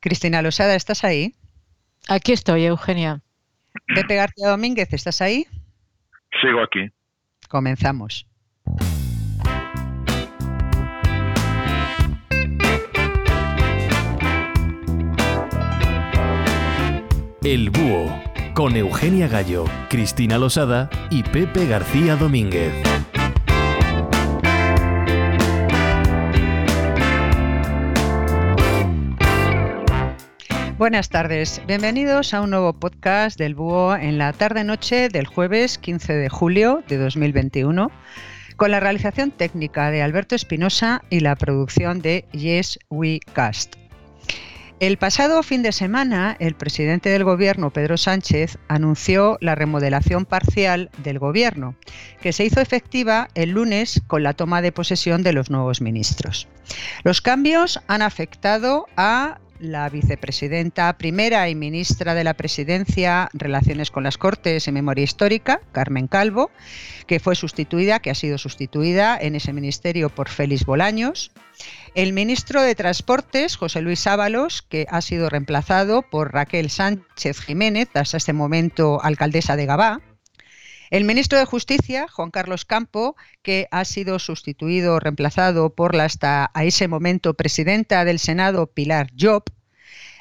Cristina Losada, ¿estás ahí? Aquí estoy, Eugenia. Pepe García Domínguez, ¿estás ahí? Sigo aquí. Comenzamos. El Búho, con Eugenia Gallo, Cristina Losada y Pepe García Domínguez. Buenas tardes, bienvenidos a un nuevo podcast del Búho en la tarde-noche del jueves 15 de julio de 2021, con la realización técnica de Alberto Espinosa y la producción de Yes We Cast. El pasado fin de semana, el presidente del Gobierno, Pedro Sánchez, anunció la remodelación parcial del Gobierno, que se hizo efectiva el lunes con la toma de posesión de los nuevos ministros. Los cambios han afectado a la vicepresidenta primera y ministra de la Presidencia, Relaciones con las Cortes y Memoria Histórica, Carmen Calvo, que ha sido sustituida en ese ministerio por Félix Bolaños. El ministro de Transportes, José Luis Ábalos, que ha sido reemplazado por Raquel Sánchez Jiménez, hasta este momento alcaldesa de Gavà. El ministro de Justicia, Juan Carlos Campo, que ha sido sustituido o reemplazado por la hasta a ese momento presidenta del Senado, Pilar Llop.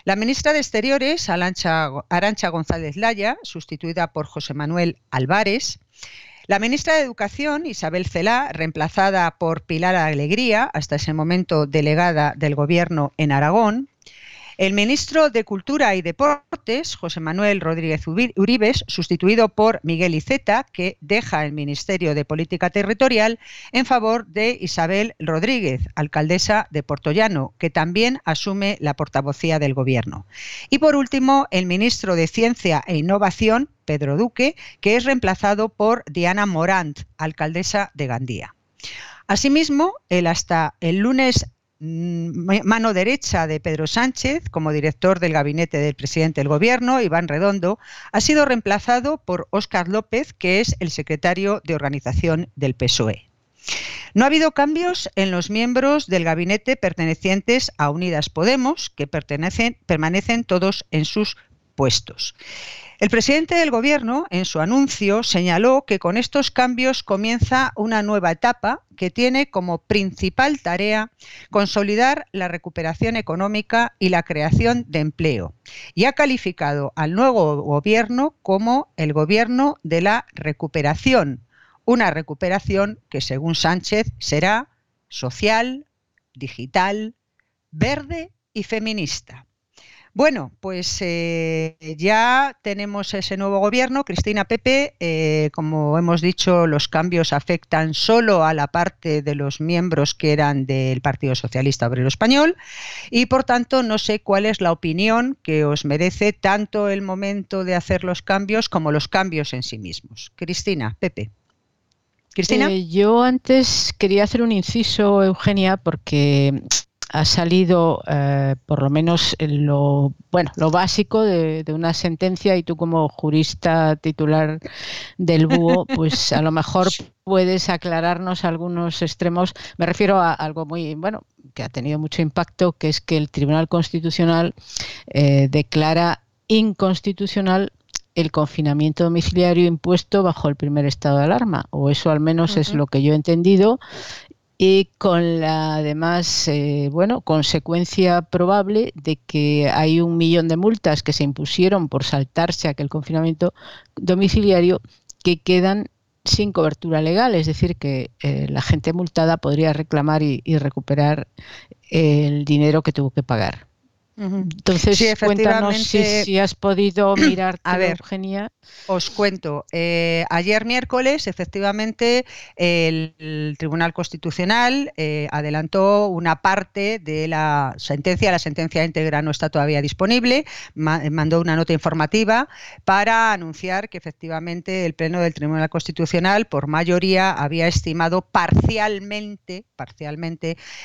La ministra de Exteriores, Arantxa González Laya, sustituida por José Manuel Albares. La ministra de Educación, Isabel Celá, reemplazada por Pilar Alegría, hasta ese momento delegada del Gobierno en Aragón. El ministro de Cultura y Deportes, José Manuel Rodríguez Uribes, sustituido por Miguel Iceta, que deja el Ministerio de Política Territorial en favor de Isabel Rodríguez, alcaldesa de Portollano, que también asume la portavocía del Gobierno. Y por último, el ministro de Ciencia e Innovación, Pedro Duque, que es reemplazado por Diana Morant, alcaldesa de Gandía. Asimismo, hasta el lunes mano derecha de Pedro Sánchez, como director del gabinete del presidente del Gobierno, Iván Redondo, ha sido reemplazado por Óscar López, que es el secretario de Organización del PSOE. No ha habido cambios en los miembros del gabinete pertenecientes a Unidas Podemos, que permanecen todos en sus puestos. El presidente del Gobierno, en su anuncio, señaló que con estos cambios comienza una nueva etapa que tiene como principal tarea consolidar la recuperación económica y la creación de empleo, y ha calificado al nuevo Gobierno como el Gobierno de la recuperación, una recuperación que, según Sánchez, será social, digital, verde y feminista. Bueno, pues ya tenemos ese nuevo Gobierno. Cristina, Pepe, como hemos dicho, los cambios afectan solo a la parte de los miembros que eran del Partido Socialista Obrero Español y, por tanto, no sé cuál es la opinión que os merece tanto el momento de hacer los cambios como los cambios en sí mismos. Cristina, Pepe. Cristina. Yo antes quería hacer un inciso, Eugenia, porque ha salido por lo menos lo básico de una sentencia y tú como jurista titular del Búho, pues a lo mejor puedes aclararnos algunos extremos. Me refiero a algo muy que ha tenido mucho impacto, que es que el Tribunal Constitucional declara inconstitucional el confinamiento domiciliario impuesto bajo el primer estado de alarma, o eso al menos es lo que yo he entendido. Y con la, además, consecuencia probable de que hay 1 millón de multas que se impusieron por saltarse aquel confinamiento domiciliario que quedan sin cobertura legal. Es decir, que la gente multada podría reclamar y recuperar el dinero que tuvo que pagar. Entonces, sí, cuéntanos si has podido mirar, Eugenia. Os cuento. Ayer miércoles, efectivamente, el Tribunal Constitucional adelantó una parte de la sentencia. La sentencia íntegra no está todavía disponible. Mandó una nota informativa para anunciar que efectivamente el Pleno del Tribunal Constitucional, por mayoría, había estimado parcialmente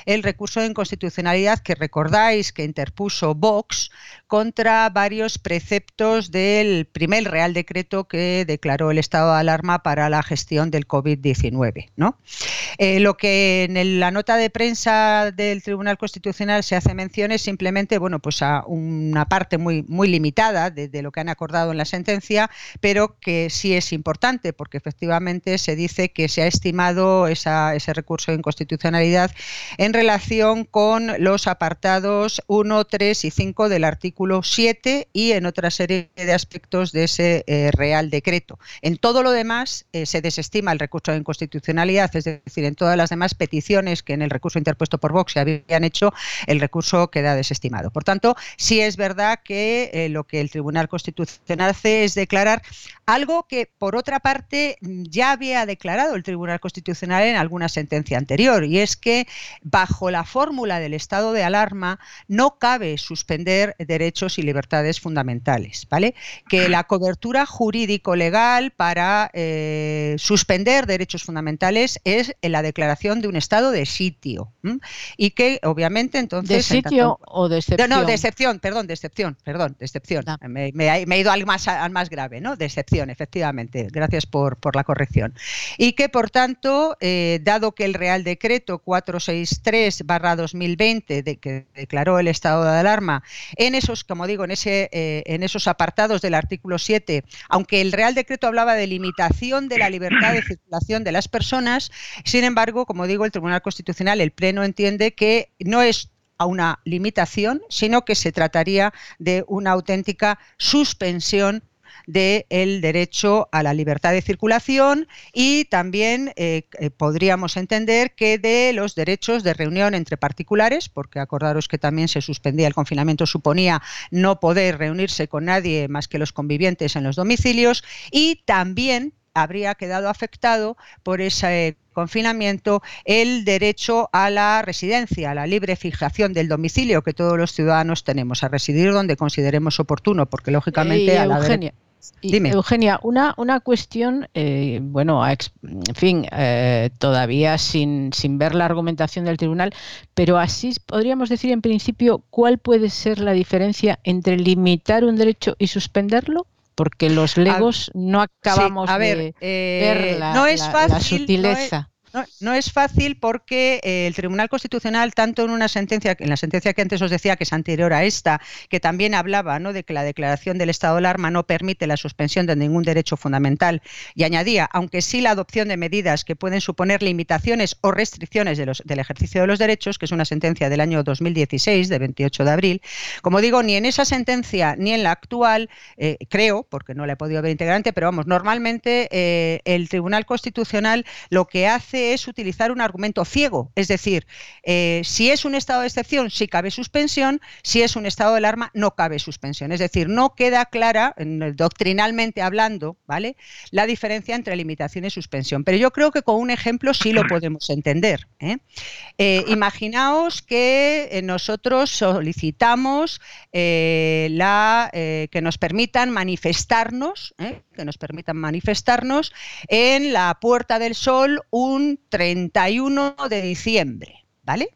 el recurso de inconstitucionalidad que recordáis que interpuso caso Vox, contra varios preceptos del primer Real Decreto que declaró el estado de alarma para la gestión del COVID-19, ¿no? Lo que en la nota de prensa del Tribunal Constitucional se hace mención es simplemente, bueno, pues a una parte muy, muy limitada de lo que han acordado en la sentencia, pero que sí es importante, porque efectivamente se dice que se ha estimado ese recurso de inconstitucionalidad en relación con los apartados 1, 3 y 5 del artículo 7 y en otra serie de aspectos de ese Real Decreto. En todo lo demás se desestima el recurso de inconstitucionalidad, es decir, en todas las demás peticiones que en el recurso interpuesto por Vox se habían hecho, el recurso queda desestimado. Por tanto, sí es verdad que lo que el Tribunal Constitucional hace es declarar algo que, por otra parte, ya había declarado el Tribunal Constitucional en alguna sentencia anterior, y es que bajo la fórmula del estado de alarma no cabe suspender derechos y libertades fundamentales, ¿vale? Que la cobertura jurídico-legal para suspender derechos fundamentales es la declaración de un estado de sitio, ¿m? Y que obviamente entonces... ¿De sitio o de excepción? No, de excepción, perdón, de excepción. Ah. Me he ido al más grave, ¿no? De excepción, efectivamente. Gracias por la corrección. Y que, por tanto, dado que el Real Decreto 463/2020, que declaró el estado de alarma, en esos, como digo, en esos apartados del artículo 7, aunque el Real Decreto hablaba de limitación de la libertad de circulación de las personas, sin embargo, como digo, el Tribunal Constitucional, el Pleno, entiende que no es a una limitación, sino que se trataría de una auténtica suspensión del derecho a la libertad de circulación y también podríamos entender que de los derechos de reunión entre particulares, porque acordaros que también se suspendía el confinamiento, suponía no poder reunirse con nadie más que los convivientes en los domicilios, y también habría quedado afectado por ese confinamiento el derecho a la residencia, a la libre fijación del domicilio que todos los ciudadanos tenemos, a residir donde consideremos oportuno, porque lógicamente... Eugenia, una cuestión, bueno, en fin, todavía sin ver la argumentación del tribunal, pero así podríamos decir en principio cuál puede ser la diferencia entre limitar un derecho y suspenderlo, porque los legos no acabamos de ver la sutileza. No es fácil porque el Tribunal Constitucional, tanto en una sentencia, en la sentencia que antes os decía que es anterior a esta, que también hablaba, ¿no?, de que la declaración del estado de alarma no permite la suspensión de ningún derecho fundamental, y añadía, aunque sí la adopción de medidas que pueden suponer limitaciones o restricciones del ejercicio de los derechos, que es una sentencia del año 2016, de 28 de abril, como digo, ni en esa sentencia ni en la actual, creo, porque no la he podido ver integrante, pero vamos, normalmente el Tribunal Constitucional lo que hace es utilizar un argumento ciego, es decir, si es un estado de excepción sí cabe suspensión, si es un estado de alarma no cabe suspensión, es decir, no queda clara, doctrinalmente hablando, ¿vale?, la diferencia entre limitación y suspensión, pero yo creo que con un ejemplo sí lo podemos entender, ¿eh? Imaginaos que nosotros solicitamos que nos permitan manifestarnos, en la Puerta del Sol un 31 de diciembre, ¿vale?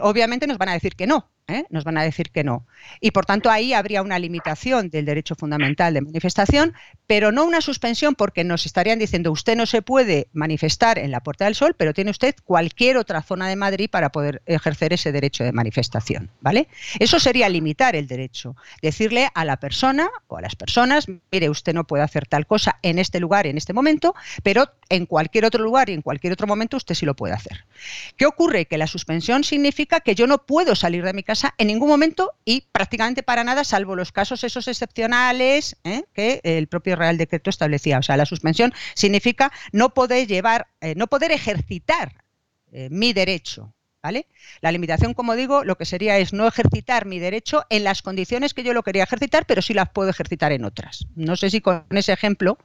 Obviamente nos van a decir que no, nos van a decir que no. Y por tanto ahí habría una limitación del derecho fundamental de manifestación, pero no una suspensión, porque nos estarían diciendo usted no se puede manifestar en la Puerta del Sol, pero tiene usted cualquier otra zona de Madrid para poder ejercer ese derecho de manifestación, ¿vale? Eso sería limitar el derecho. Decirle a la persona o a las personas, mire, usted no puede hacer tal cosa en este lugar, en este momento, pero en cualquier otro lugar y en cualquier otro momento usted sí lo puede hacer. ¿Qué ocurre? Que la suspensión significa que yo no puedo salir de mi casa en ningún momento y prácticamente para nada, salvo los casos esos excepcionales, que el propio Real Decreto establecía. O sea, la suspensión significa no poder ejercitar mi derecho, ¿vale? La limitación, como digo, lo que sería es no ejercitar mi derecho en las condiciones que yo lo quería ejercitar, pero sí las puedo ejercitar en otras. No sé si con ese ejemplo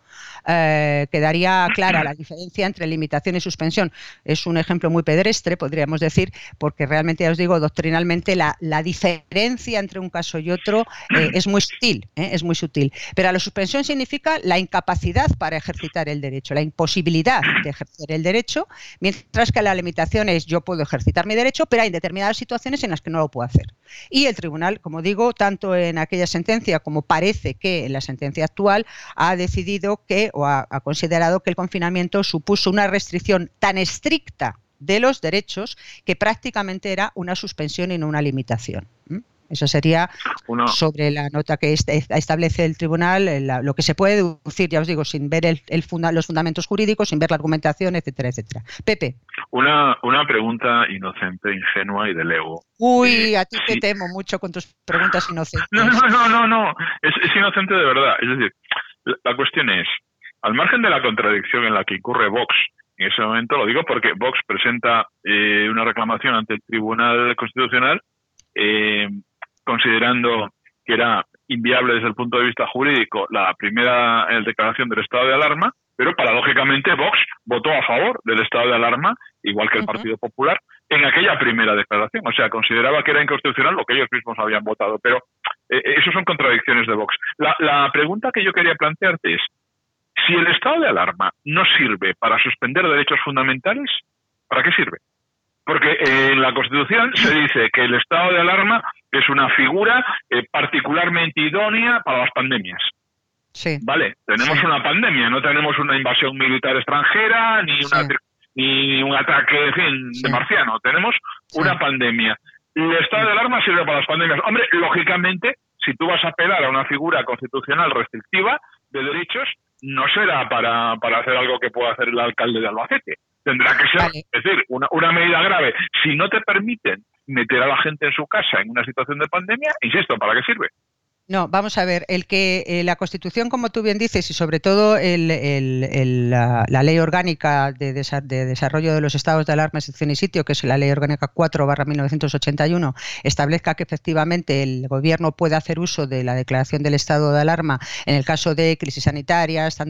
quedaría clara la diferencia entre limitación y suspensión. Es un ejemplo muy pedestre, podríamos decir, porque realmente, ya os digo, doctrinalmente la diferencia entre un caso y otro es muy sutil, Pero la suspensión significa la incapacidad para ejercitar el derecho, la imposibilidad de ejercer el derecho, mientras que la limitación es yo puedo ejercitar mi derecho, pero hay determinadas situaciones en las que no lo puedo hacer. Y el tribunal, como digo, tanto en aquella sentencia como parece que en la sentencia actual, ha decidido que, o ha considerado que el confinamiento supuso una restricción tan estricta de los derechos que prácticamente era una suspensión y no una limitación. Eso sería sobre la nota que establece el tribunal, lo que se puede deducir, ya os digo, sin ver los fundamentos jurídicos, sin ver la argumentación, etcétera, etcétera. Pepe. Una pregunta inocente, ingenua y del ego. Uy, a ti sí. Te temo mucho con tus preguntas inocentes. No. Es inocente de verdad. Es decir, la cuestión es, al margen de la contradicción en la que incurre Vox, en ese momento lo digo porque Vox presenta una reclamación ante el Tribunal Constitucional considerando que era inviable desde el punto de vista jurídico la primera declaración del estado de alarma, pero paradójicamente Vox votó a favor del estado de alarma, igual que el Partido Popular, en aquella primera declaración. O sea, consideraba que era inconstitucional lo que ellos mismos habían votado, pero eso son contradicciones de Vox. La pregunta que yo quería plantearte es, si el estado de alarma no sirve para suspender derechos fundamentales, ¿para qué sirve? Porque en la Constitución se dice que el estado de alarma es una figura particularmente idónea para las pandemias. Sí. Vale, tenemos una pandemia, no tenemos una invasión militar extranjera, ni un ataque, en fin, de marciano. Tenemos una pandemia. El estado de alarma sirve para las pandemias. Hombre, lógicamente, si tú vas a apelar a una figura constitucional restrictiva de derechos, no será para hacer algo que pueda hacer el alcalde de Albacete. Tendrá que ser, es decir, una medida grave. Si no te permiten meter a la gente en su casa en una situación de pandemia, insisto, ¿para qué sirve? No, vamos a ver, la Constitución, como tú bien dices, y sobre todo la Ley Orgánica de Desarrollo de los Estados de Alarma, Excepción y Sitio, que es la Ley Orgánica 4/1981, establezca que efectivamente el Gobierno puede hacer uso de la declaración del estado de alarma en el caso de crisis sanitarias,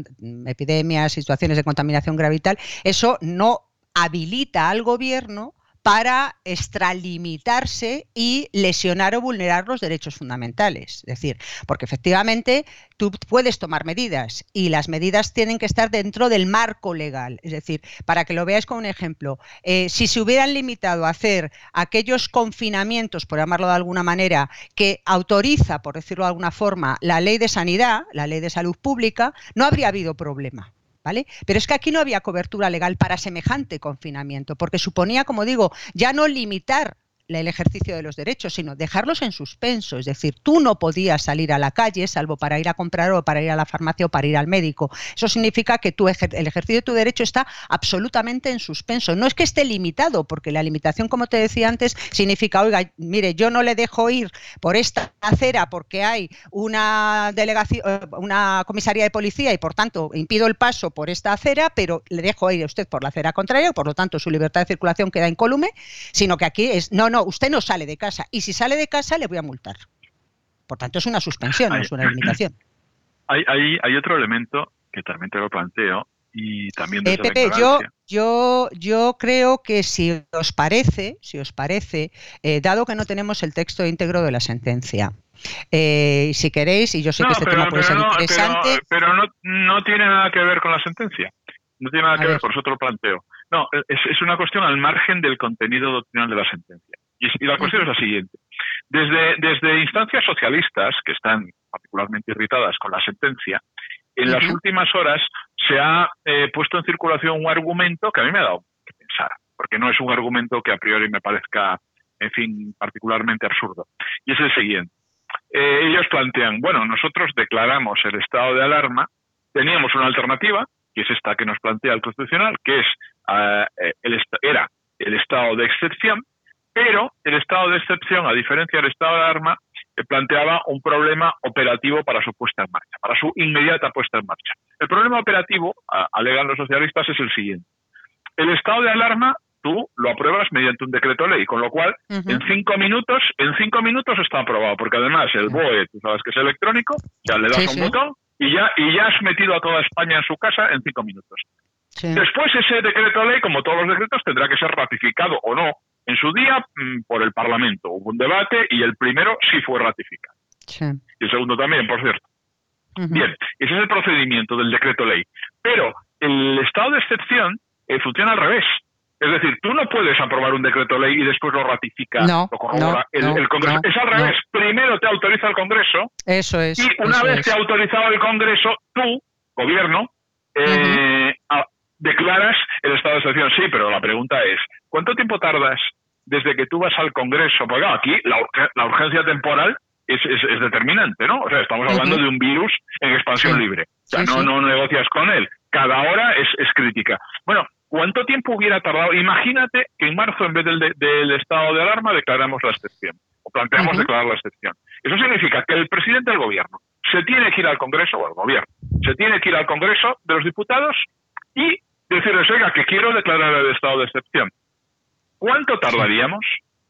epidemias, situaciones de contaminación grave y tal, eso no habilita al Gobierno para extralimitarse y lesionar o vulnerar los derechos fundamentales. Es decir, porque efectivamente tú puedes tomar medidas y las medidas tienen que estar dentro del marco legal. Es decir, para que lo veáis con un ejemplo, si se hubieran limitado a hacer aquellos confinamientos, por llamarlo de alguna manera, que autoriza, por decirlo de alguna forma, la ley de sanidad, la ley de salud pública, no habría habido problema. ¿Vale? Pero es que aquí no había cobertura legal para semejante confinamiento, porque suponía, como digo, ya no limitar el ejercicio de los derechos, sino dejarlos en suspenso. Es decir, tú no podías salir a la calle, salvo para ir a comprar o para ir a la farmacia o para ir al médico. Eso significa que el ejercicio de tu derecho está absolutamente en suspenso. No es que esté limitado, porque la limitación, como te decía antes, significa, oiga, mire, yo no le dejo ir por esta acera porque hay una delegación, una comisaría de policía y, por tanto, impido el paso por esta acera, pero le dejo ir a usted por la acera contraria, y, por lo tanto, su libertad de circulación queda incólume, sino que aquí es, no, usted no sale de casa, y si sale de casa le voy a multar. Por tanto, es una suspensión, no es una limitación. Hay otro elemento que también te lo planteo, y también desde la ignorancia. Yo creo que si os parece, dado que no tenemos el texto íntegro de la sentencia, si queréis, y yo sé que este tema puede ser interesante... Pero no tiene nada que ver con la sentencia. No tiene nada que ver, por eso te lo planteo. No, es una cuestión al margen del contenido doctrinal de la sentencia. Y la cuestión es la siguiente. Desde instancias socialistas, que están particularmente irritadas con la sentencia, en las últimas horas se ha puesto en circulación un argumento que a mí me ha dado que pensar, porque no es un argumento que a priori me parezca, en fin, particularmente absurdo. Y es el siguiente. Ellos plantean, bueno, nosotros declaramos el estado de alarma, teníamos una alternativa, que es esta que nos plantea el Constitucional, que es era el estado de excepción, pero el estado de excepción, a diferencia del estado de alarma, planteaba un problema operativo para su puesta en marcha, para su inmediata puesta en marcha. El problema operativo, alegan los socialistas, es el siguiente. El estado de alarma tú lo apruebas mediante un decreto ley, con lo cual en cinco minutos está aprobado, porque además el BOE, tú sabes que es electrónico, ya le das botón, y ya has metido a toda España en su casa en 5 minutos. Sí. Después ese decreto ley, como todos los decretos, tendrá que ser ratificado o no en su día por el Parlamento. Hubo un debate y el primero sí fue ratificado. Sí. Y el segundo también, por cierto. Bien, ese es el procedimiento del decreto ley. Pero el estado de excepción funciona al revés. Es decir, tú no puedes aprobar un decreto ley y después lo ratifica, lo corrobora el Congreso. No, es al revés. No. Primero te autoriza el Congreso. Eso es. Y una vez te ha autorizado el Congreso, tú, gobierno, declaras el estado de excepción. Sí, pero la pregunta es, ¿cuánto tiempo tardas desde que tú vas al Congreso? Porque claro, aquí la urgencia temporal es determinante, ¿no? O sea, estamos hablando de un virus en expansión libre. O sea, no negocias con él. Cada hora es crítica. Bueno, ¿cuánto tiempo hubiera tardado? Imagínate que en marzo, en vez del estado de alarma, declaramos la excepción. O planteamos declarar la excepción. Eso significa que el presidente del gobierno se tiene que ir al Congreso, o el gobierno, se tiene que ir al Congreso de los Diputados y decirles, oiga, que quiero declarar el estado de excepción. ¿Cuánto tardaríamos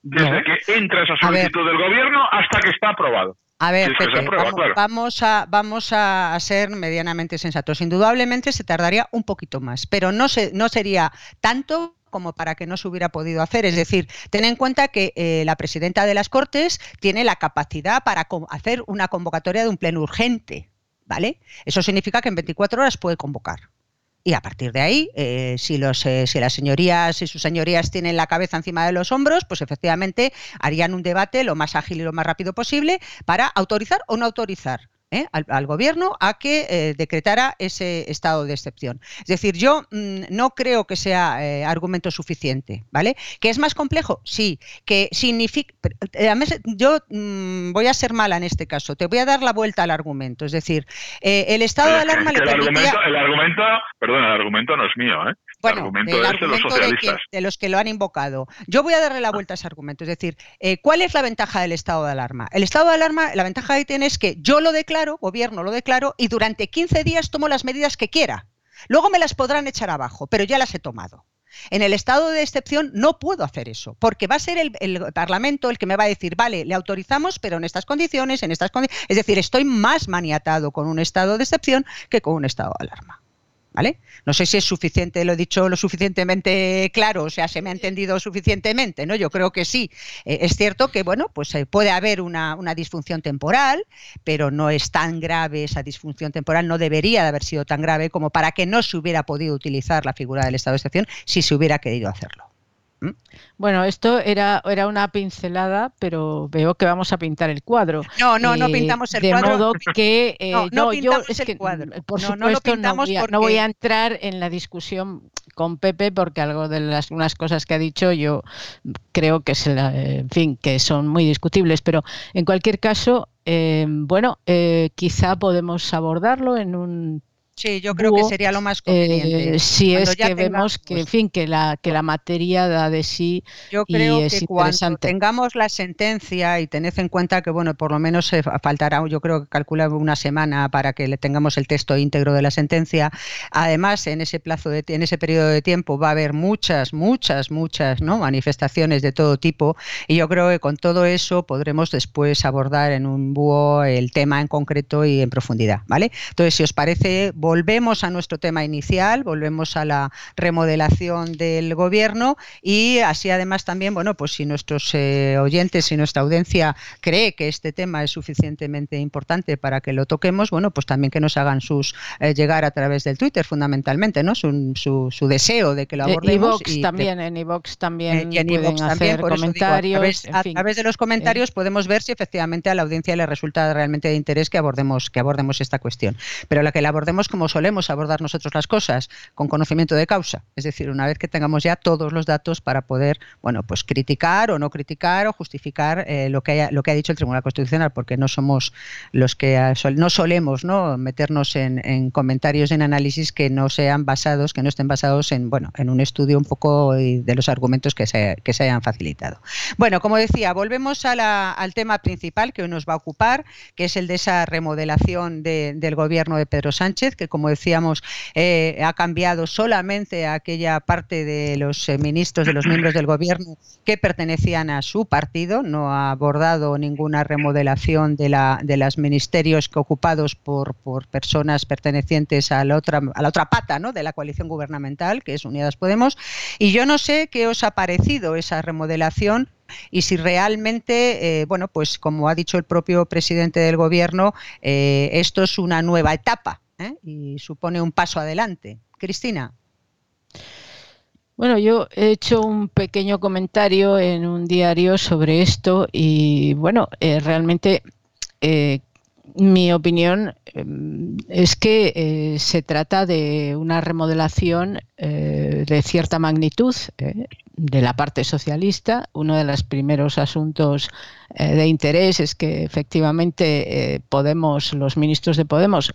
desde que entra esa solicitud del gobierno hasta que está aprobado? A ver, Pepe, vamos a ser medianamente sensatos. Indudablemente se tardaría un poquito más, pero no sería tanto como para que no se hubiera podido hacer. Es decir, ten en cuenta que la presidenta de las Cortes tiene la capacidad para hacer una convocatoria de un pleno urgente, ¿vale? Eso significa que en 24 horas puede convocar. Y a partir de ahí, si sus señorías tienen la cabeza encima de los hombros, pues efectivamente harían un debate lo más ágil y lo más rápido posible para autorizar o no autorizar al gobierno a que decretara ese estado de excepción. Es decir, yo no creo que sea argumento suficiente, ¿vale? ¿Que es más complejo? Sí. Que significa... Además, yo voy a ser mala en este caso. Te voy a dar la vuelta al argumento. Es decir, el estado de alarma le permitía... el argumento no es mío, ¿eh? Bueno, el argumento de los socialistas. De los que lo han invocado. Yo voy a darle la vuelta a ese argumento. Es decir, ¿cuál es la ventaja del estado de alarma? El estado de alarma, la ventaja que tiene es que yo lo declaro, gobierno lo declaro, y durante 15 días tomo las medidas que quiera. Luego me las podrán echar abajo, pero ya las he tomado. En el estado de excepción no puedo hacer eso, porque va a ser el Parlamento el que me va a decir, vale, le autorizamos, pero en estas condiciones, Es decir, estoy más maniatado con un estado de excepción que con un estado de alarma. ¿Vale? No sé si es suficiente, lo he dicho lo suficientemente claro, o sea, se me ha entendido suficientemente, ¿no? Yo creo que sí. Es cierto que, bueno, pues puede haber una disfunción temporal, pero no es tan grave esa disfunción temporal, no debería de haber sido tan grave como para que no se hubiera podido utilizar la figura del estado de excepción si se hubiera querido hacerlo. Bueno, esto era una pincelada, pero veo que vamos a pintar el cuadro. No pintamos el cuadro. De modo que... No voy a entrar en la discusión con Pepe porque algo de unas cosas que ha dicho yo creo que que son muy discutibles, pero en cualquier caso, quizá podemos abordarlo en un... Sí, yo creo que sería lo más conveniente. Si es que vemos que, en fin, que la materia da de sí. Yo creo que cuando tengamos la sentencia, y tened en cuenta que, bueno, por lo menos faltará, yo creo que calcula una semana para que le tengamos el texto íntegro de la sentencia. Además, en ese periodo de tiempo va a haber muchas, ¿no?, manifestaciones de todo tipo, y yo creo que con todo eso podremos después abordar en un búho el tema en concreto y en profundidad, ¿vale? Entonces, si os parece, volvemos a nuestro tema inicial, volvemos a la remodelación del gobierno, y así además también, bueno, pues si nuestros oyentes y nuestra audiencia cree que este tema es suficientemente importante para que lo toquemos, bueno, pues también que nos hagan llegar a través del Twitter fundamentalmente, ¿no?, su deseo de que lo abordemos. En iVoox también pueden hacer comentarios. A través de los comentarios podemos ver si efectivamente a la audiencia le resulta realmente de interés que abordemos esta cuestión. Pero la que la abordemos como solemos abordar nosotros las cosas, con conocimiento de causa, es decir, una vez que tengamos ya todos los datos para poder, bueno, pues criticar o no criticar o justificar lo que ha dicho el Tribunal Constitucional, porque no somos los que no solemos, ¿no?, meternos en comentarios, en análisis que no estén basados en, bueno, en un estudio un poco de los argumentos que se hayan facilitado. Bueno, como decía, volvemos al tema principal que hoy nos va a ocupar, que es el de esa remodelación del gobierno de Pedro Sánchez, que, como decíamos, ha cambiado solamente a aquella parte de los ministros, de los miembros del gobierno que pertenecían a su partido. No ha abordado ninguna remodelación de los ministerios ocupados por personas pertenecientes a la otra pata, ¿no?, de la coalición gubernamental, que es Unidas Podemos. Y yo no sé qué os ha parecido esa remodelación y si realmente, bueno, pues como ha dicho el propio presidente del gobierno, esto es una nueva etapa. Y supone un paso adelante. Cristina. Bueno, yo he hecho un pequeño comentario en un diario sobre esto y, bueno, realmente mi opinión es que se trata de una remodelación de cierta magnitud de la parte socialista. Uno de los primeros asuntos de interés es que efectivamente Podemos, los ministros de Podemos,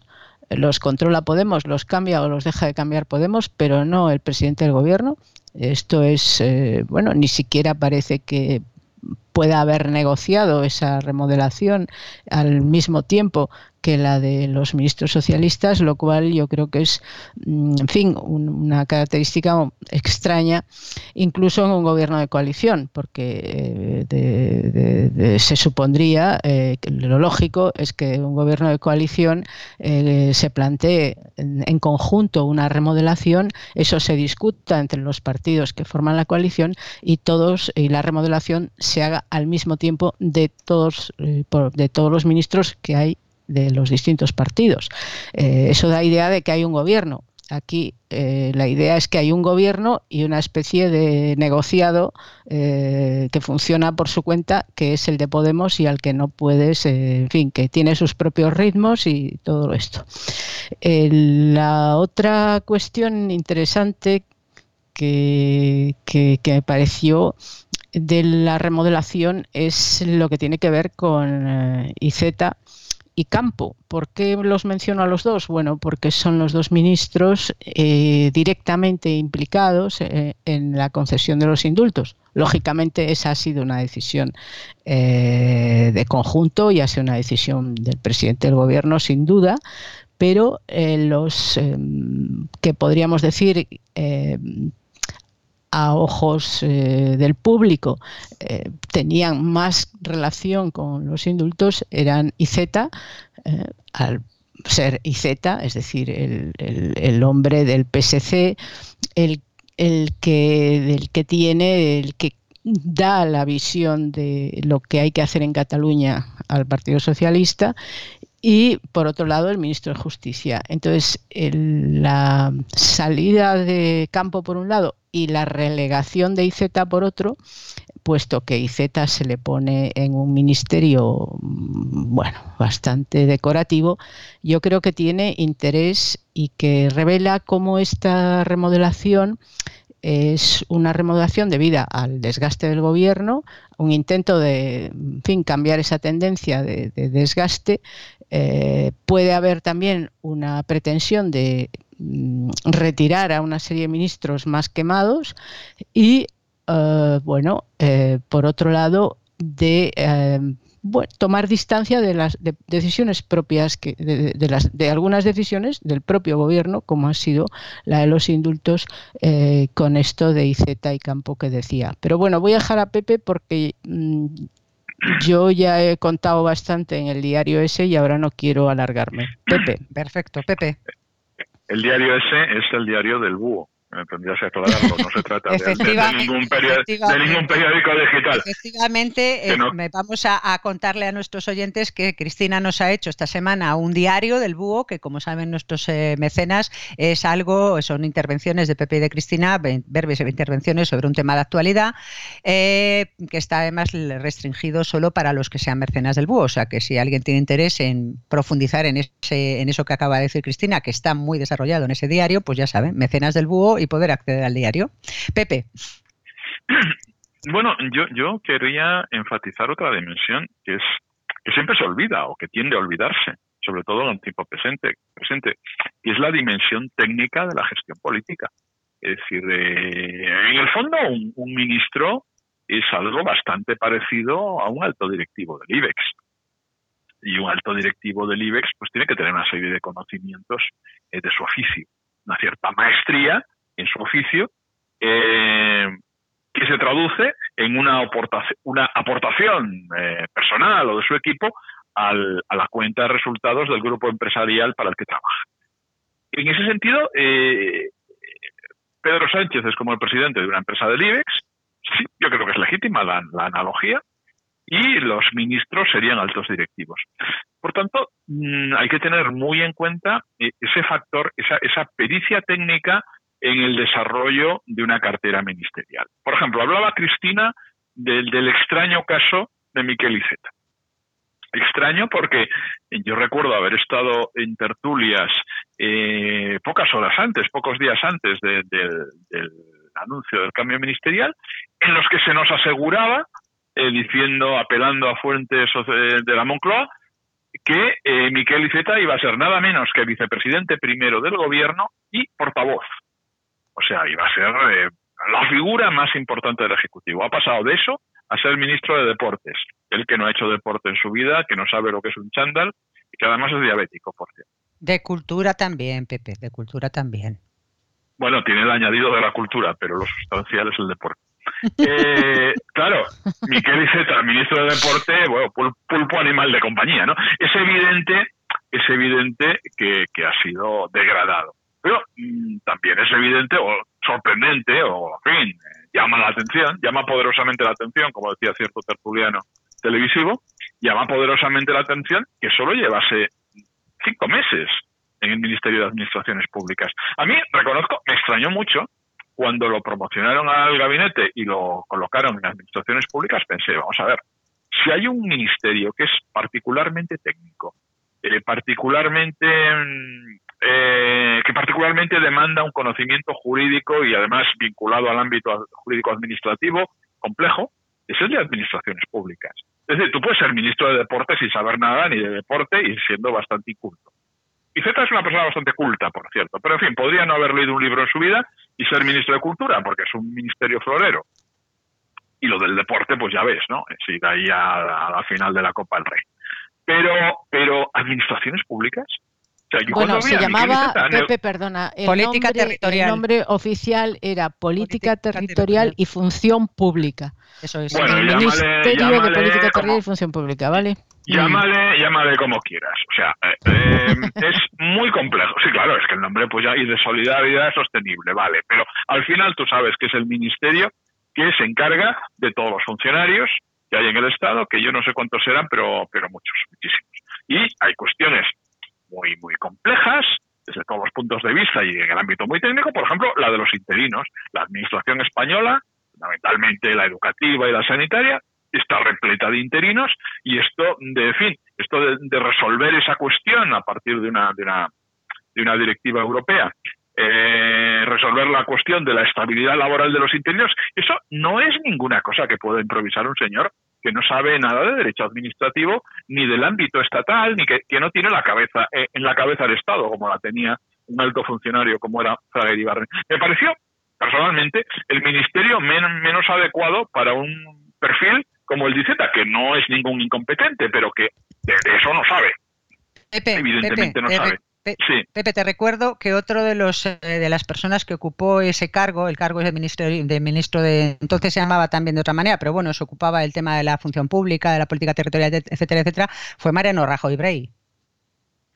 los controla Podemos, los cambia o los deja de cambiar Podemos, pero no el presidente del gobierno. Esto es, bueno, ni siquiera parece que pueda haber negociado esa remodelación al mismo tiempo que la de los ministros socialistas, lo cual yo creo que es, en fin, una característica extraña, incluso en un gobierno de coalición, porque se supondría, lo lógico es que un gobierno de coalición se plantee en conjunto una remodelación, eso se discuta entre los partidos que forman la coalición y todos, y la remodelación se haga al mismo tiempo de todos los ministros que hay de los distintos partidos. Eso da idea de que hay un gobierno. Aquí la idea es que hay un gobierno y una especie de negociado que funciona por su cuenta, que es el de Podemos y al que no puedes, en fin, que tiene sus propios ritmos y todo esto. La otra cuestión interesante que me pareció de la remodelación es lo que tiene que ver con Iceta y Campo. ¿Por qué los menciono a los dos? Bueno, porque son los dos ministros directamente implicados en la concesión de los indultos. Lógicamente esa ha sido una decisión de conjunto y ha sido una decisión del presidente del gobierno sin duda, pero los que podríamos decir a ojos del público tenían más relación con los indultos eran Iceta, al ser Iceta, es decir, el hombre del PSC, el que da la visión de lo que hay que hacer en Cataluña al Partido Socialista. Y, por otro lado, el ministro de Justicia. Entonces, la salida de Campo, por un lado, y la relegación de Iceta, por otro, puesto que Iceta se le pone en un ministerio, bueno, bastante decorativo, yo creo que tiene interés y que revela cómo esta remodelación es una remodelación debida al desgaste del gobierno, un intento de, en fin, cambiar esa tendencia de desgaste. Puede haber también una pretensión de retirar a una serie de ministros más quemados y, bueno, por otro lado, de tomar distancia de las decisiones propias, de algunas decisiones del propio gobierno, como ha sido la de los indultos con esto de Iceta y Campo que decía. Pero bueno, voy a dejar a Pepe porque yo ya he contado bastante en el diario ese y ahora no quiero alargarme. Pepe, perfecto, Pepe. El diario ese es el diario del Búho. Tendrías que aclararlo, no se trata de ningún periódico digital. Efectivamente, no. Vamos a contarle a nuestros oyentes que Cristina nos ha hecho esta semana un diario del Búho, que como saben nuestros mecenas, son intervenciones de Pepe y de Cristina, verbes e intervenciones sobre un tema de actualidad, que está además restringido solo para los que sean mecenas del Búho. O sea que si alguien tiene interés en profundizar en eso que acaba de decir Cristina, que está muy desarrollado en ese diario, pues ya saben, mecenas del Búho y poder acceder al diario. Pepe. Bueno, yo quería enfatizar otra dimensión que es que siempre se olvida o que tiende a olvidarse, sobre todo en el tiempo presente, y es la dimensión técnica de la gestión política. Es decir, en el fondo un ministro es algo bastante parecido a un alto directivo del Ibex. Y un alto directivo del Ibex pues tiene que tener una serie de conocimientos de su oficio, una cierta maestría en su oficio, que se traduce en una aportación personal o de su equipo a la cuenta de resultados del grupo empresarial para el que trabaja. En ese sentido, Pedro Sánchez es como el presidente de una empresa del IBEX, sí, yo creo que es legítima la analogía, y los ministros serían altos directivos. Por tanto, hay que tener muy en cuenta ese factor, esa pericia técnica en el desarrollo de una cartera ministerial. Por ejemplo, hablaba Cristina del extraño caso de Miguel Iceta. Extraño porque yo recuerdo haber estado en tertulias pocas horas antes, pocos días antes del anuncio del cambio ministerial, en los que se nos aseguraba, apelando a fuentes de la Moncloa, que Miguel Iceta iba a ser nada menos que vicepresidente primero del gobierno y portavoz. O sea, iba a ser la figura más importante del Ejecutivo. Ha pasado de eso a ser ministro de Deportes, el que no ha hecho deporte en su vida, que no sabe lo que es un chándal y que además es diabético, por cierto. De cultura también, Pepe, de cultura también. Bueno, tiene el añadido de la cultura, pero lo sustancial es el deporte. Claro, Miguel Iceta, ministro de Deporte, bueno, pulpo animal de compañía, ¿no? Es evidente que ha sido degradado. Pero también es evidente, o sorprendente, o en fin, llama poderosamente la atención, como decía cierto tertuliano televisivo, llama poderosamente la atención que solo llevase 5 meses en el Ministerio de Administraciones Públicas. A mí, reconozco, me extrañó mucho cuando lo promocionaron al gabinete y lo colocaron en Administraciones Públicas. Pensé, vamos a ver, si hay un ministerio que es particularmente técnico, que particularmente demanda un conocimiento jurídico y además vinculado al ámbito jurídico-administrativo complejo, es el de Administraciones Públicas. Es decir, tú puedes ser ministro de Deportes sin saber nada ni de deporte y siendo bastante inculto. Iceta es una persona bastante culta, por cierto, pero en fin, podría no haber leído un libro en su vida y ser ministro de Cultura, porque es un ministerio florero. Y lo del deporte, pues ya ves, ¿no? Es ir ahí a la final de la Copa del Rey. Pero ¿Administraciones Públicas? O sea, bueno, se llamaba, Pepe, perdona, el nombre oficial era Política Territorial y Función Pública. Eso es. Bueno, el Ministerio de Política Territorial y Función Pública, ¿vale? Llámale como quieras. O sea, es muy complejo. Sí, claro, es que el nombre, pues ya, y de solidaridad sostenible, vale. Pero al final tú sabes que es el ministerio que se encarga de todos los funcionarios que hay en el Estado, que yo no sé cuántos serán, pero muchos, muchísimos. Y hay cuestiones muy, muy complejas, desde todos los puntos de vista y en el ámbito muy técnico, por ejemplo, la de los interinos. La administración española, fundamentalmente la educativa y la sanitaria, está repleta de interinos y esto de resolver esa cuestión a partir de una directiva europea, resolver la cuestión de la estabilidad laboral de los interinos, eso no es ninguna cosa que pueda improvisar un señor que no sabe nada de derecho administrativo, ni del ámbito estatal, ni que no tiene la cabeza en la cabeza del Estado, como la tenía un alto funcionario como era Fraga Iribarren. Me pareció, personalmente, el ministerio menos adecuado para un perfil como el de Iceta, que no es ningún incompetente, pero que de eso no sabe. Evidentemente no sabe. Sí. Pepe, te recuerdo que otro de las personas que ocupó ese cargo, el cargo de ministro de entonces se llamaba también de otra manera, pero bueno, se ocupaba el tema de la función pública, de la política territorial, etcétera, etcétera, fue Mariano Rajoy Brey.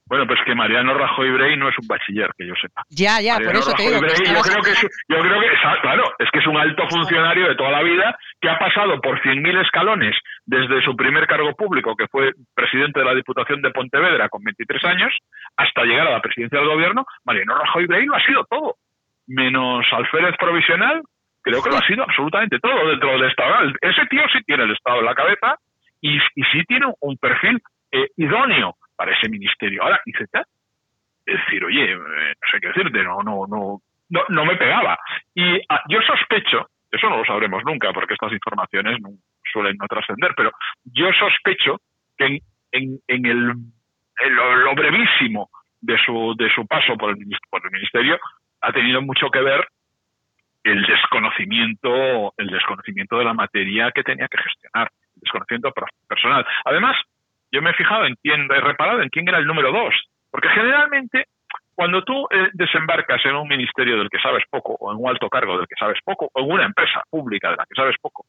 Bueno, pues que Mariano Rajoy Brey no es un bachiller, que yo sepa. Ya, Mariano, por eso Rajoy te digo. Brey, yo creo que es un alto funcionario de toda la vida que ha pasado por 100.000 escalones desde su primer cargo público, que fue presidente de la Diputación de Pontevedra con 23 años, hasta llegar a la presidencia del gobierno. Mariano Rajoy Brey lo ha sido todo, menos alférez provisional, creo que lo ha sido absolutamente todo dentro del Estado. Ese tío sí tiene el Estado en la cabeza y sí tiene un perfil idóneo para ese ministerio. Ahora, Iceta, es decir, oye, no sé qué decirte, no me pegaba. Y yo sospecho, eso no lo sabremos nunca porque estas informaciones suelen no trascender, pero yo sospecho que en lo brevísimo de su paso por el ministerio ha tenido mucho que ver el desconocimiento de la materia que tenía que gestionar, el desconocimiento personal. Además, yo me he fijado he reparado en quién era el número 2, porque generalmente cuando tú desembarcas en un ministerio del que sabes poco, o en un alto cargo del que sabes poco, o en una empresa pública de la que sabes poco,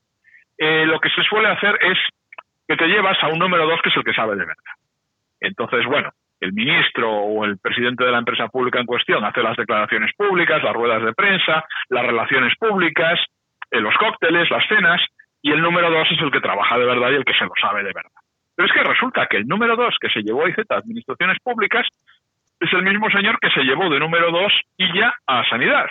lo que se suele hacer es que te llevas a un número 2 que es el que sabe de verdad. Entonces, bueno, el ministro o el presidente de la empresa pública en cuestión hace las declaraciones públicas, las ruedas de prensa, las relaciones públicas, los cócteles, las cenas, y el número 2 es el que trabaja de verdad y el que se lo sabe de verdad. Pero es que resulta que el número 2 que se llevó a Iceta a Administraciones Públicas es el mismo señor que se llevó de número 2 y ya a Sanidad.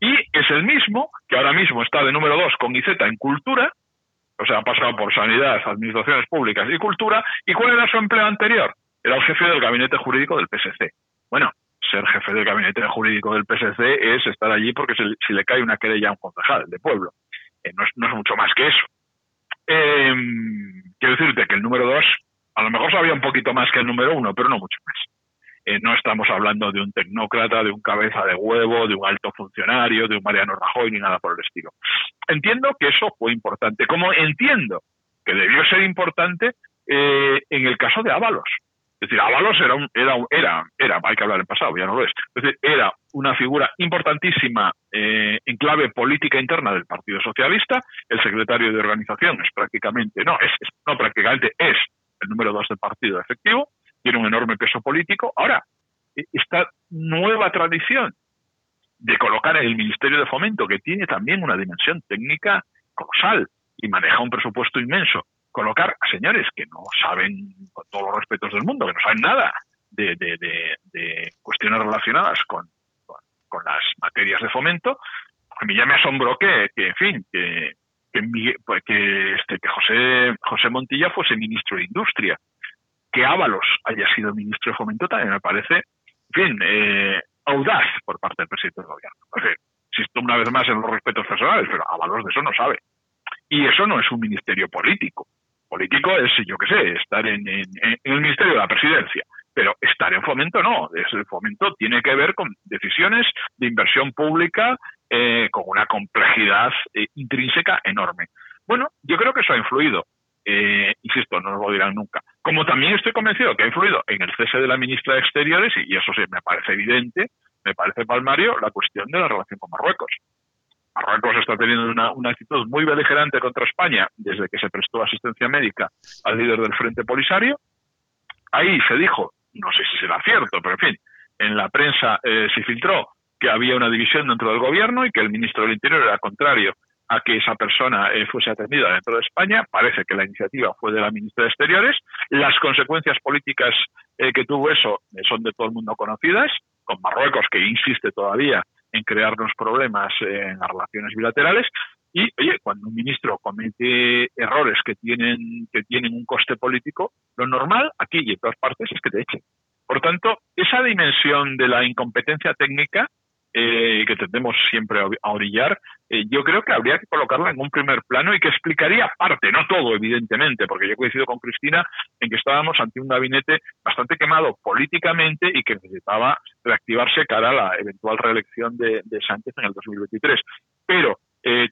y es el mismo que ahora mismo está de número 2 con Iceta en Cultura, o sea, ha pasado por Sanidad, Administraciones Públicas y Cultura. ¿Y cuál era su empleo anterior? Era el jefe del gabinete jurídico del PSC. Bueno, ser jefe del gabinete jurídico del PSC es estar allí porque si le cae una querella a un concejal de pueblo. No es mucho más que eso. Quiero decirte que el número 2 a lo mejor sabía un poquito más que el número 1, pero no mucho más. No estamos hablando de un tecnócrata, de un cabeza de huevo, de un alto funcionario, de un Mariano Rajoy, ni nada por el estilo. Entiendo que eso fue importante, como entiendo que debió ser importante en el caso de Ábalos. Es decir, Ábalos era, hay que hablar en pasado, ya no lo es. Es decir, era una figura importantísima en clave política interna del Partido Socialista. El secretario de organización es el número 2 del partido efectivo. Tiene un enorme peso político. Ahora, esta nueva tradición de colocar en el Ministerio de Fomento, que tiene también una dimensión técnica colosal y maneja un presupuesto inmenso, colocar a señores que no saben, con todos los respetos del mundo, que no saben nada de cuestiones relacionadas con las materias de fomento. A mí ya me asombró que José Montilla fuese ministro de Industria. Que Ábalos haya sido ministro de Fomento también me parece, audaz por parte del presidente del gobierno. O sea, insisto una vez más en los respetos personales, pero Ábalos de eso no sabe. Y eso no es un ministerio político. Político es, yo qué sé, estar en el Ministerio de la Presidencia, pero estar en Fomento no. El Fomento tiene que ver con decisiones de inversión pública con una complejidad intrínseca enorme. Bueno, yo creo que eso ha influido. Insisto, no nos lo dirán nunca. Como también estoy convencido que ha influido en el cese de la ministra de Exteriores, y eso sí me parece evidente, me parece palmario, la cuestión de la relación con Marruecos. Marruecos está teniendo una actitud muy beligerante contra España desde que se prestó asistencia médica al líder del Frente Polisario. Ahí se dijo, no sé si será cierto, pero en fin, en la prensa se filtró que había una división dentro del gobierno y que el ministro del Interior era contrario a que esa persona fuese atendida dentro de España. Parece que la iniciativa fue de la ministra de Exteriores. Las consecuencias políticas que tuvo eso son de todo el mundo conocidas, con Marruecos, que insiste todavía en crearnos problemas en las relaciones bilaterales. Y, oye, cuando un ministro comete errores que tienen un coste político, lo normal aquí y en todas partes es que te echen. Por tanto, esa dimensión de la incompetencia técnica que tendemos siempre a orillar, yo creo que habría que colocarla en un primer plano y que explicaría parte, no todo, evidentemente, porque yo coincido con Cristina en que estábamos ante un gabinete bastante quemado políticamente y que necesitaba reactivarse cara a la eventual reelección de Sánchez en el 2023. Pero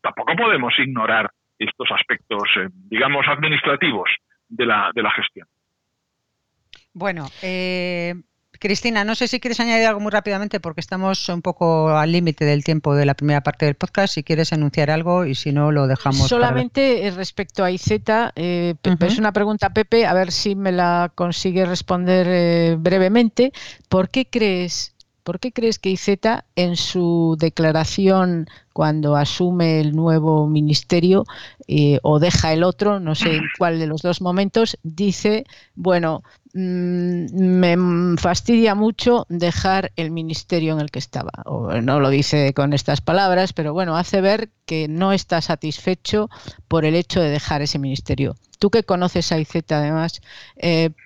tampoco podemos ignorar estos aspectos, digamos, administrativos de la gestión. Bueno, Cristina, no sé si quieres añadir algo muy rápidamente porque estamos un poco al límite del tiempo de la primera parte del podcast. Si quieres anunciar algo y si no, lo dejamos. Solamente respecto a Iceta, es una pregunta, Pepe, a ver si me la consigue responder brevemente. ¿Por qué crees que Iceta, en su declaración cuando asume el nuevo ministerio o deja el otro, no sé en cuál de los dos momentos, dice, bueno, me fastidia mucho dejar el ministerio en el que estaba? O no lo dice con estas palabras, pero bueno, hace ver que no está satisfecho por el hecho de dejar ese ministerio. Tú que conoces a Iceta, además,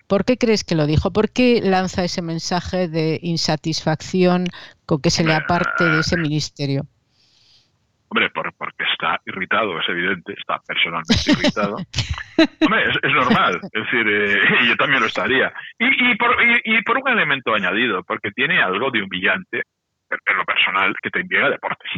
¿por qué crees que lo dijo? ¿Por qué lanza ese mensaje de insatisfacción con que se le aparte de ese ministerio? Hombre, porque está irritado, es evidente, está personalmente irritado. Hombre, es normal, es decir, yo también lo estaría. Y por un elemento añadido, porque tiene algo de humillante, en lo personal, que te envía a deportes.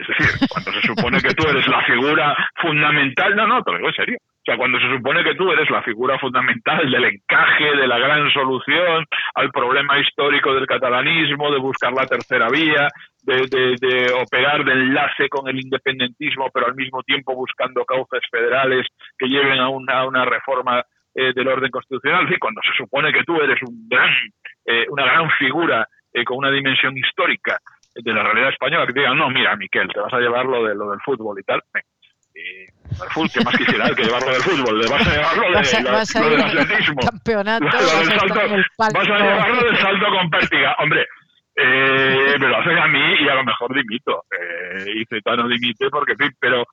Es decir, cuando se supone que tú eres la figura fundamental, no, te lo digo en serio. O sea, cuando se supone que tú eres la figura fundamental del encaje, de la gran solución al problema histórico del catalanismo, de buscar la tercera vía, de operar de enlace con el independentismo, pero al mismo tiempo buscando cauces federales que lleven a una reforma del orden constitucional. Sí, cuando se supone que tú eres una gran figura con una dimensión histórica de la realidad española, que te digan, no, mira, Miquel, te vas a llevar lo del fútbol y tal. Que más quisiera que llevarlo del fútbol, vas a llevarlo del atletismo, vas a llevarlo del salto con pértiga. Hombre, me lo hacen a mí y a lo mejor dimito. Iceta no dimite porque, en fin, pero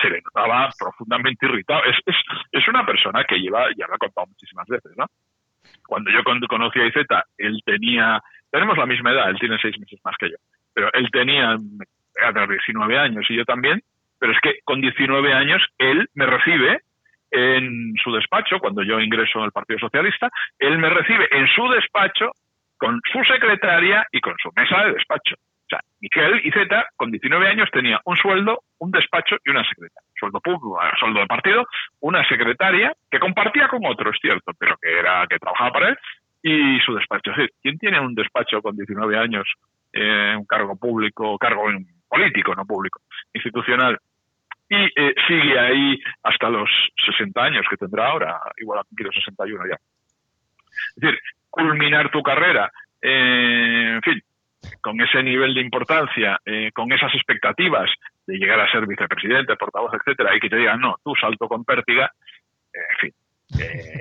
se le notaba profundamente irritado. Es una persona que lleva, ya lo he contado muchísimas veces, ¿no? Cuando yo conocí a Iceta, tenemos la misma edad, él tiene 6 meses más que yo, pero él tenía 19 años y yo también, pero es que con 19 años él me recibe en su despacho, cuando yo ingreso al Partido Socialista, él me recibe en su despacho con su secretaria y con su mesa de despacho. O sea, Miguel Iceta, con 19 años, tenía un sueldo, un despacho y una secretaria. Sueldo público, sueldo de partido, una secretaria que compartía con otro, es cierto, pero que trabajaba para él, y su despacho. Es decir, ¿quién tiene un despacho con 19 años, un cargo público, cargo político, no público, institucional? Y sigue ahí hasta los 60 años que tendrá ahora, igual a 61 ya. Es decir, culminar tu carrera, en fin, con ese nivel de importancia, con esas expectativas de llegar a ser vicepresidente, portavoz, etcétera, y que te digan, no, tú salto con pértiga, en fin.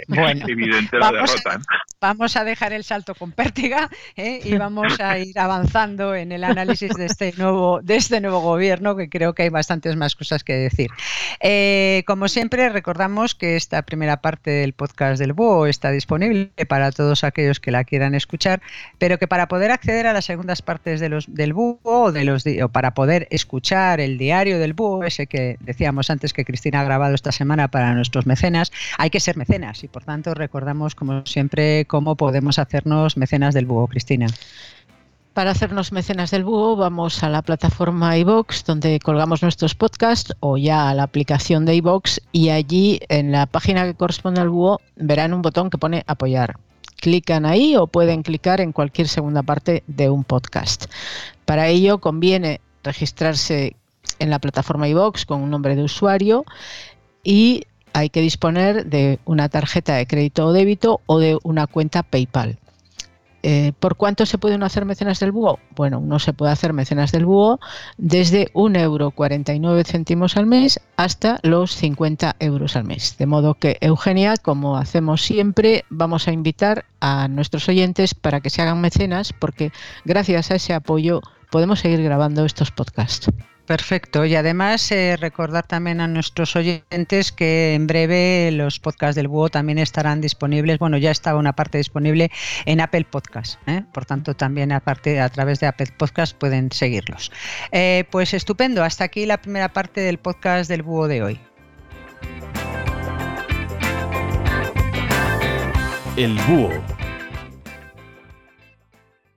Bueno, evidente la derrota, ¿no? Vamos a dejar el salto con pértiga, y vamos a ir avanzando en el análisis de este nuevo gobierno, que creo que hay bastantes más cosas que decir. Como siempre, recordamos que esta primera parte del podcast del Búho está disponible para todos aquellos que la quieran escuchar, pero que para poder acceder a las segundas partes del Búho o para poder escuchar el diario del Búho, ese que decíamos antes que Cristina ha grabado esta semana para nuestros mecenas, hay que ser mecenas, y por tanto recordamos como siempre cómo podemos hacernos mecenas del Búho, Cristina. Para hacernos mecenas del Búho vamos a la plataforma iVoox, donde colgamos nuestros podcasts, o ya a la aplicación de iVoox, y allí en la página que corresponde al Búho verán un botón que pone apoyar. Clican ahí o pueden clicar en cualquier segunda parte de un podcast. Para ello conviene registrarse en la plataforma iVoox con un nombre de usuario y hay que disponer de una tarjeta de crédito o débito o de una cuenta PayPal. ¿Por cuánto se puede uno hacer mecenas del Búho? Bueno, uno se puede hacer mecenas del Búho desde 1,49 € al mes hasta los 50 € al mes. De modo que, Eugenia, como hacemos siempre, vamos a invitar a nuestros oyentes para que se hagan mecenas, porque gracias a ese apoyo podemos seguir grabando estos podcasts. Perfecto. Y además recordar también a nuestros oyentes que en breve los podcasts del Búho también estarán disponibles. Bueno, ya estaba una parte disponible en Apple Podcast, ¿eh? Por tanto, también a través de Apple Podcast pueden seguirlos. Pues estupendo. Hasta aquí la primera parte del podcast del Búho de hoy. El Búho.